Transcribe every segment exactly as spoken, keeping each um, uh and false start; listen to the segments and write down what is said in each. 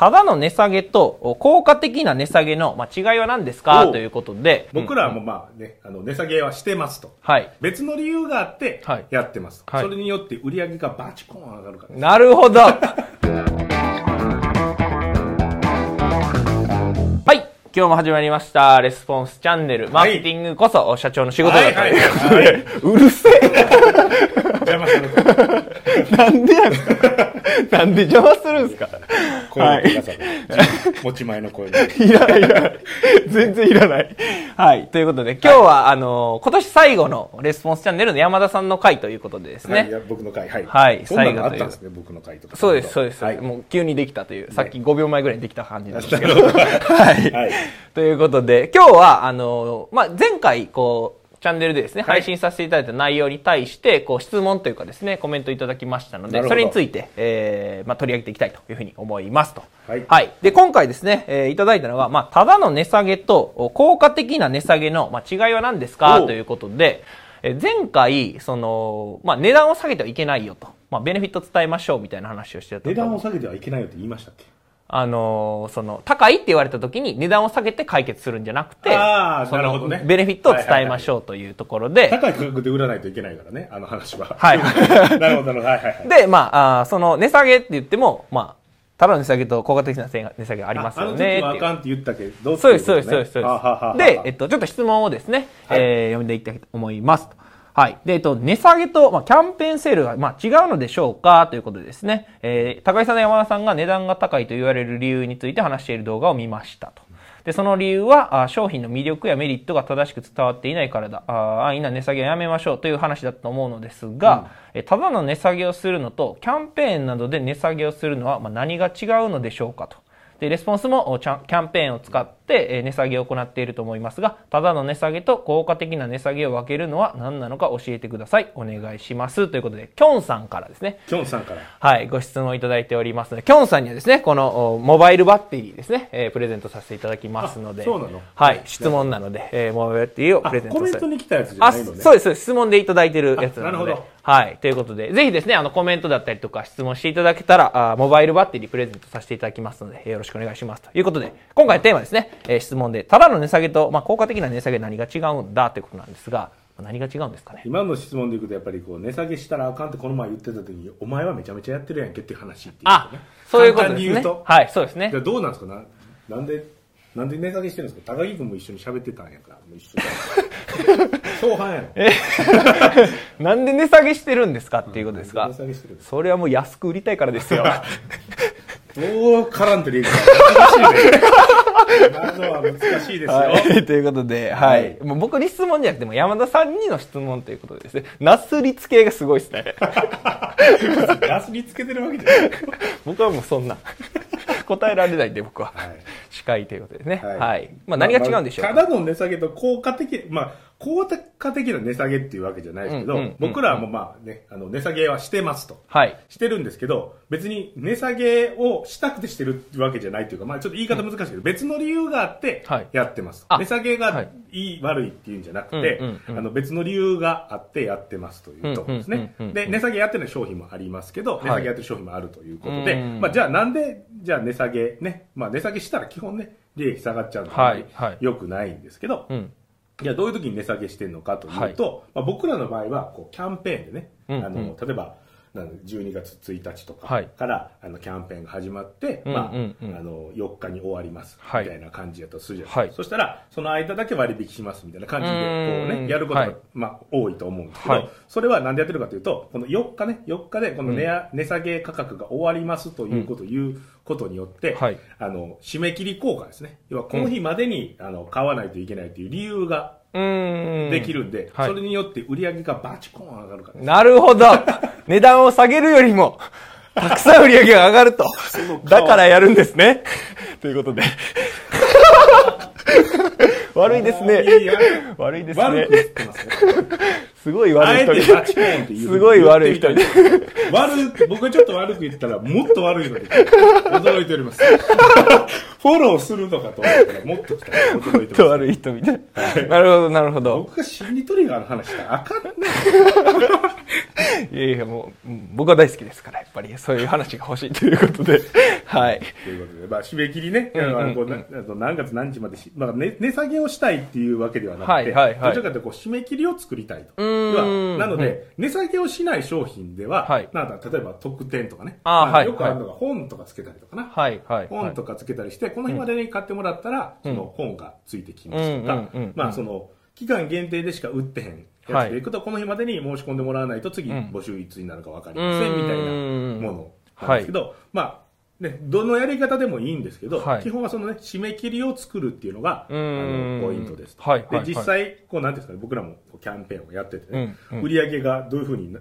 ただの値下げと効果的な値下げの違いは何ですかということで、僕らもまあね、あの値下げはしてますと、はい、別の理由があってやってます、はい、それによって売り上げがバチコーン上がるから、ね、なるほど今日も始まりましたレスポンスチャンネル、はい、マーケティングこそ社長の仕事だということで、はいはいはい、うるせえなんでやんなんで邪魔するんですか声の高さ、はい、持ち前の声のいらないいらない全然いらないはいということで今日は、はい、あの今年最後のレスポンスチャンネルの山田さんの回ということでですね、はい、僕の回はい、はい、最後というそんなのあったんですね僕の回とかそうですそうです、はい、もう急にできたという、ね、さっきごびょうまえぐらいにできた感じなんですけどはい、はいということで今日はあの、まあ、前回こうチャンネルでですね、はい、配信させていただいた内容に対してこう質問というかですねコメントいただきましたのでそれについて、えーまあ、取り上げていきたいというふうに思いますと、はいはい、で今回ですね、えー、いただいたのは、まあ、ただの値下げと効果的な値下げの、まあ、違いは何ですかということで、えー、前回その、まあ、値段を下げてはいけないよと、まあ、ベネフィット伝えましょうみたいな話をしてたと。値段を下げてはいけないよって言いましたっけ。あのー、その高いって言われた時に値段を下げて解決するんじゃなくて、あー、なるほどね、ベネフィットを伝えましょうというところで、はいはいはい、高い価格で売らないといけないからね、あの話は。はいなるほどなるほど、はいはいはい。で、まあ、あその値下げって言っても、まあ、ただの値下げと効果的な値下げありますよね。あの時はあかんって言ったけど、そうですそうですそうですそうです。で、えっと、ちょっと質問をですね、はいえー、読んでいきたいと思います。はい。で、えっと、値下げと、まあ、キャンペーンセールが、まあ、違うのでしょうかということでですね、えー、高井さんと山田さんが値段が高いと言われる理由について話している動画を見ましたと。で、その理由は、あ商品の魅力やメリットが正しく伝わっていないからだ。あ安易な値下げはやめましょうという話だと思うのですが、うん、えただの値下げをするのと、キャンペーンなどで値下げをするのは、まあ、何が違うのでしょうかと。で、レスポンスもキャンペーンを使って値下げを行っていると思いますが、ただの値下げと効果的な値下げを分けるのは何なのか教えてください。お願いします。ということで、キョンさんからですね。キョンさんから。はい、ご質問いただいておりますので、キョンさんにはですね、このモバイルバッテリーですね、えー、プレゼントさせていただきますので。そうなの？はい、質問なので、えー、モバイルバッテリーをプレゼントさせて。あ、コメントに来たやつじゃないのね。あ、そうです、そうです。質問でいただいてるやつなので。なるほど。はい。ということで、ぜひですね、あの、コメントだったりとか質問していただけたら、あモバイルバッテリープレゼントさせていただきますので、よろしくお願いします。ということで、今回のテーマですね、えー、質問で、ただの値下げと、まあ、効果的な値下げ何が違うんだということなんですが、何が違うんですかね。今の質問でいくと、やっぱりこう、値下げしたらあかんってこの前言ってた時に、お前はめちゃめちゃやってるやんけっていう話っていう、ね。あ、そういうことですね。簡単に言うと。はい、そうですね。どうなんですかな、なんで、なんで値下げしてるんですか。高木君も一緒に喋ってたんやから、もう一緒そうはんやろ。えなんで値下げしてるんですかっていうことですか、うん、値下げしてる。それはもう安く売りたいからですよ。どう絡んでるか難しいね。謎は難しいですよ。はい、ということで、はい。はい、もう僕に質問じゃなくても山田さんにの質問ということですね。なすりつけがすごいですね。なすりつけてるわけじゃない。僕はもうそんな。答えられないんで僕は、はい、近いということですね。はい。はい、まあ何が違うんでしょうか。まあまあ、ただの値下げと効果的、まあ効果的な値下げっていうわけじゃないですけど、うんうんうんうん、僕らもまあね、あの値下げはしてますと、はい、してるんですけど、別に値下げをしたくてしてるわけじゃないというか、まあちょっと言い方難しいけど、うん、別の理由があってやってます。はい、値下げがいい、はい、悪いっていうんじゃなくて、うんうんうん、あの別の理由があってやってますというところですね。で、値下げやってない商品もありますけど、はい、値下げやってる商品もあるということで、まあじゃあなんでじゃあ値下げね、まあ値下げしたら基本ね利益下がっちゃうので良くないんですけど。はいはいうんじゃあどういう時に値下げしてるのかというと、はいまあ、僕らの場合はこうキャンペーンでね、うんうん、あの例えばじゅうにがつついたちとかから、はい、あのキャンペーンが始まって、うんうんうんまあ、あのよっかに終わりますみたいな感じだとするじゃないですか、はい、そしたらその間だけ割引しますみたいな感じでこう、ね、やることが、はいまあ、多いと思うんですけど、はい、それは何でやってるかというとこのよっかねよっかでこの 値,、うん、値下げ価格が終わりますということを言うことによって、うんはい、あの締め切り効果ですね要はこの日までに、うん、あの買わないといけないという理由がうんできるんで、はい、それによって売り上げがバチコーン上がるからです。なるほど値段を下げるよりもたくさん売り上げが上がるとだからやるんですねということで悪いですね悪いですね悪く言ってますねすごい悪い人にあえてバチコーンって言うすごい悪い人に悪僕がちょっと悪く言ったらもっと悪いので驚いておりますフォローするのかと思ったらもっと来たら驚いてます、ね、もっと悪い人みたいな、はい、なるほどなるほど僕が心理トリガーの話したらあかんねいやいやもう僕は大好きですから、やっぱりそういう話が欲しいということではいということで、まあ、締め切りね、何月何日までし、まあ、値、値下げをしたいっていうわけではなくて、はいはいはい、どちらかというとこう締め切りを作りたいと、はなので、うん、値下げをしない商品では、はい、なんか例えば特典とかね、あ、まあ、よくあるのが本とかつけたりとかな、はいはい、本とかつけたりして、はい、この日までに買ってもらったら、うん、その本がついてきますとか、うんうんうん、まあその期間限定でしか売ってへんやつでいくと、はい、この日までに申し込んでもらわないと次募集いつになるか分かりませんみたいなものなんですけど、はい、まあね、どのやり方でもいいんですけど、はい、基本はそのね、締め切りを作るっていうのがあのポイントですと、はいはいはい、で実際こうなんていうんですかね、僕らもキャンペーンをやっててね、うんうん、売り上げがどういうふうに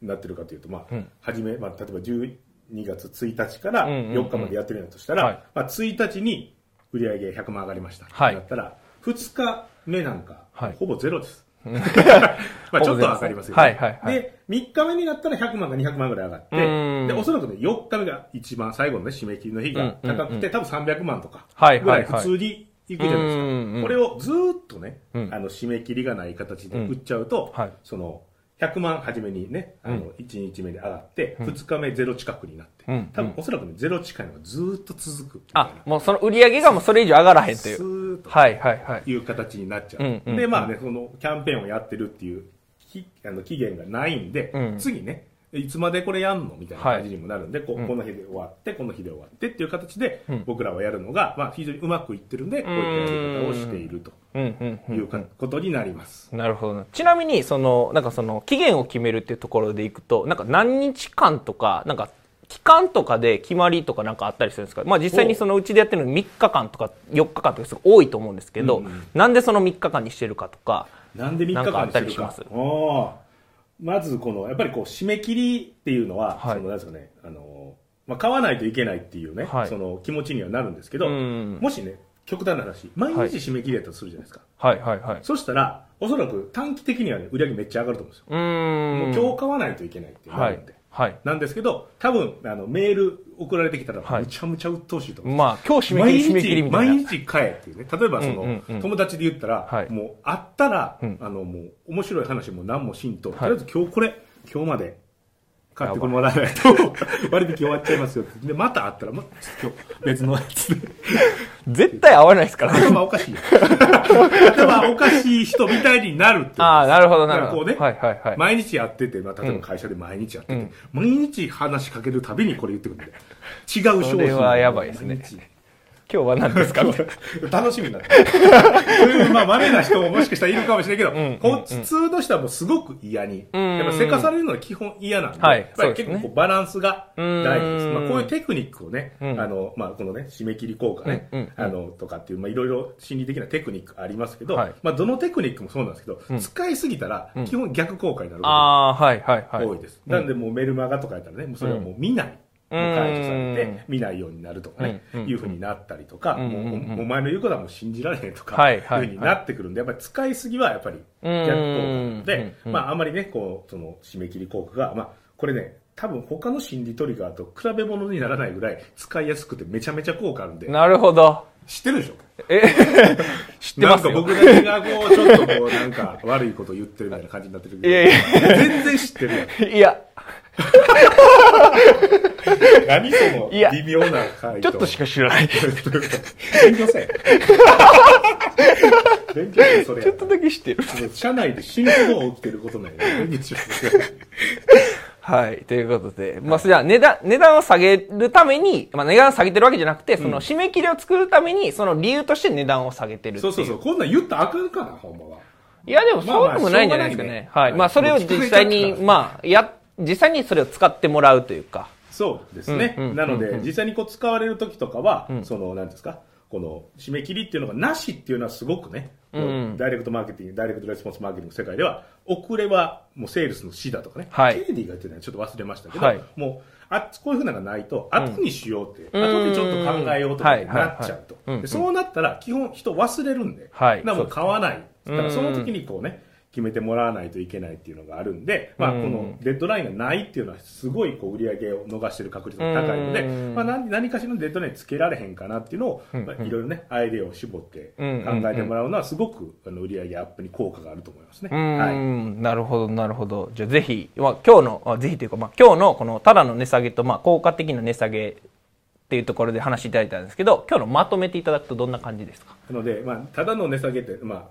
なってるかというと、まあ、うん、初め、まあ、例えばじゅうにがつついたちからよっかまでやってるんだとしたら、うんうんうん、まあ、ついたちに売り上げひゃくまん上がりましたってなったら、はい、ふつかめなんか、はい、ほぼゼロです。まあちょっとは上がりますけど、ね、はいはいはい。で、みっかめになったらひゃくまんがにひゃくまんぐらい上がって、で、おそらくね、よっかめが一番最後のね、締め切りの日が高くて、うんうんうん、多分さんびゃくまんとか、ぐらい普通に行くじゃないですか。はいはいはい、これをずーっとね、うん、あの、締め切りがない形で売っちゃうと、うん、はい、その、ひゃくまん初めにね、あの、いちにちめで上がって、うん、ふつかめゼロ近くになって、うん、多分おそらくね、ゼロ近いのがずーっと続く。あ、もうその売り上げがもうそれ以上上がらへんという。はいはいはい。いう形になっちゃう。うんうん、で、まあね、そのキャンペーンをやってるっていう、きあの期限がないんで、うん、次ね、いつまでこれやんのみたいな感じにもなるんで、はい、こ, この日で終わって、この日で終わってっていう形で、僕らはやるのが、まあ非常にうまくいってるんで、こういったやり方をしているということになります。なるほど、ね。ちなみに、その、なんかその、期限を決めるっていうところでいくと、なんか何日間とか、なんか、期間とかで決まりとかなんかあったりするんですか？まあ実際にそのうちでやってるのみっかかんとかよっかかんとかすごい多いと思うんですけど、うんうん、なんでそのみっかかんにしてるかとか、なんでみっかかんにしてるか、なんかあったりします？まずこのやっぱりこう締め切りっていうのは、はい、そのなんですかね、あのまあ買わないといけないっていうね、はい、その気持ちにはなるんですけど、うん、もしね、極端な話、毎日締め切りやったとするじゃないですか。はいはいはい、はい。そしたらおそらく短期的にはね、売り上げめっちゃ上がると思うんですよ。うん、もう今日買わないといけないってなるんで。はいはい、なんですけど、多分あのメール送られてきたらむちゃむちゃ鬱陶しいと思う、はい、まあ今日締め切り締め切りみたいな、毎日買えっていうね、例えばその、うんうんうん、友達で言ったら、はい、もう会ったら、うん、あのもう面白い話も何もしんと、はい、とりあえず今日これ今日まで買ってもらわないと割引終わっちゃいますよってで、また会ったらまた今日別のやつで絶対会わないですからね。頭おかしい頭おかしい人みたいになるって。ああ、なるほどなるほど、ね、はいはいはい、毎日やってて、まあ、例えば会社で毎日やってて、うん、毎日話しかけるたびにこれ言ってくるんで、違う商品、これはやばいですね。今日は何ですか楽しみだね。そういう、まあ、稀な人ももしかしたらいるかもしれないけど、うんうんうん、こう普通の人はもうすごく嫌に。うんうん、やっぱせかされるのは基本嫌なんで、はい、やっぱり結構こうバランスが大事です。うん、まあ、こういうテクニックをね、うん、あの、まあ、このね、締め切り効果ね、うんうんうん、あの、とかっていう、まあ、いろいろ心理的なテクニックありますけど、はい、まあ、どのテクニックもそうなんですけど、うん、使いすぎたら、基本逆効果になることが多いです。うん、なんでもうメルマガとかやったらね、もうそれはもう見ない。解除されて見ないようになるとかね、うんうん、いうふうになったりとか、うんうんうん、もうお前の言うことはもう信じられへんとか、はいはいはい、いうふうになってくるんで、やっぱり使いすぎはやっぱり逆効果で、うんうんうん、まああまりね、こう、その締め切り効果が、まあこれね、多分他の心理トリガーと比べ物にならないぐらい使いやすくてめちゃめちゃ効果あるんで。なるほど。知ってるでしょ？え知ってますよ。なんか僕だけがこう、ちょっとこうなんか悪いこと言ってるみたいな感じになってるけど、いやいや全然知ってるやん。いや。何その微妙な回答。ちょっとしか知らない。勉強せん。勉強せん、それ。ちょっとだけ知ってる。社内で新規動画起きてることないよね。はい。ということで。まあ、じゃあ、値段、値段を下げるために、まあ、値段を下げてるわけじゃなくて、その、締め切りを作るために、その理由として値段を下げてるっていう、うん。そうそうそう。こんなん言ったらあかんかな、ほんまは。いや、でも、そうでもないんじゃないですかね。まあまあ、ね、はい。まあ、それを実際に、まあ、や、実際にそれを使ってもらうというか。そうですね。うんうんうんうん、なので、実際にこう、使われるときとかは、うん、その、なんですか、この、締め切りっていうのがなしっていうのはすごくね、うん、ダイレクトマーケティング、ダイレクトレスポンスマーケティングの世界では、遅れはもうセールスの死だとかね、はい、ケイディが言ってたのちょっと忘れましたけど、はい、もう、あ、こういう風なのがないと、後にしようって、うん、後でちょっと考えようとかになっちゃうと。はいはいはい、でそうなったら、基本人忘れるんで、はい、だからもう買わない。だからその時にこうね、決めてもらわないといけないっていうのがあるんで、まあ、このデッドラインがないっていうのはすごいこう売り上げを逃してる確率が高いので、まあ、何, 何かしらのデッドラインつけられへんかなっていうのを、まあ、いろいろねアイデアを絞って考えてもらうのはすごくあの売り上げアップに効果があると思いますね。うん、はい、なるほどなるほど。じゃあぜひ、まあ、今日のぜひというか、まあ、今日のこのただの値下げと、まあ、効果的な値下げっていうところで話いただいたんですけど、今日のまとめていただくとどんな感じですか？なので、まあ、ただの値下げって、まあ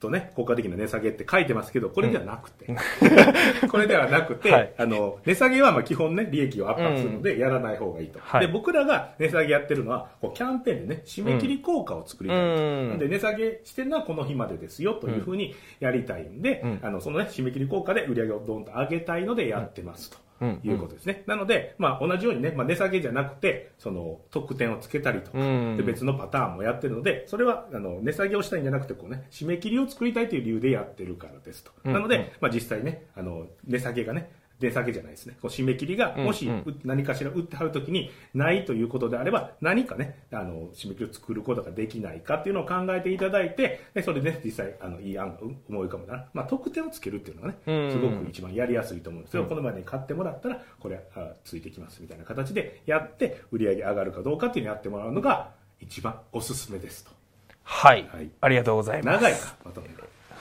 とね、効果的な値下げって書いてますけど、これではなくて、うん、これではなくて、はい、あの値下げはまあ基本ね利益を圧迫するのでやらない方がいいと、うん、で僕らが値下げやってるのはこうキャンペーンでね締め切り効果を作りたい、うん、なんで値下げしてるのはこの日までですよというふうにやりたいんで、うん、あのそのね締め切り効果で売り上げをドンと上げたいのでやってますと。うんうんうん、いうことですね。なので、まあ、同じようにね、まあ、値下げじゃなくてその特典をつけたりとか、うんうん、で別のパターンもやってるので、それはあの値下げをしたいんじゃなくてこう、ね、締め切りを作りたいという理由でやってるからですと、うんうん、なので、まあ、実際ねあの値下げがね値下げじゃないですね、こう締め切りがもし何かしら打ってはるときにないということであれば、何かねあの締め切りを作ることができないかっていうのを考えていただいて、でそれで、ね、実際あのいい案が思い浮かぶなら、まあ、特典をつけるっていうのがねすごく一番やりやすいと思うんですけど、この場合に買ってもらったらこれはついてきますみたいな形でやって売り上げ上がるかどうかっていうのをやってもらうのが一番おすすめですと。はい、はい、ありがとうございます。長いかまとめる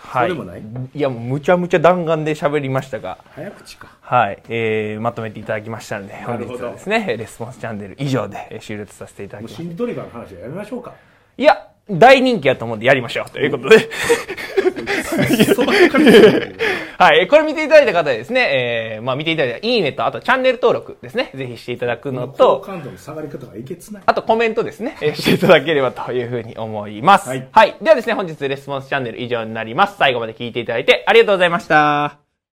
はい、それもない？いやもうむちゃむちゃ弾丸で喋りましたが、早口か。はい、えー、まとめていただきましたので、本日はですね、レスポンスチャンネル以上で終了させていただきます。もう心理トリガーの話はやめましょうか。いや大人気やと思うんでやりましょうということで。はい、これ見ていただいた方はですね、えー、まあ見ていただいたいいねと、あとチャンネル登録ですね、ぜひしていただくのと、好感度の下がり方がいけつない。あとコメントですね、していただければというふうに思います。はい、はい。ではですね、本日レスポンスチャンネル以上になります。最後まで聞いていただいてありがとうございました。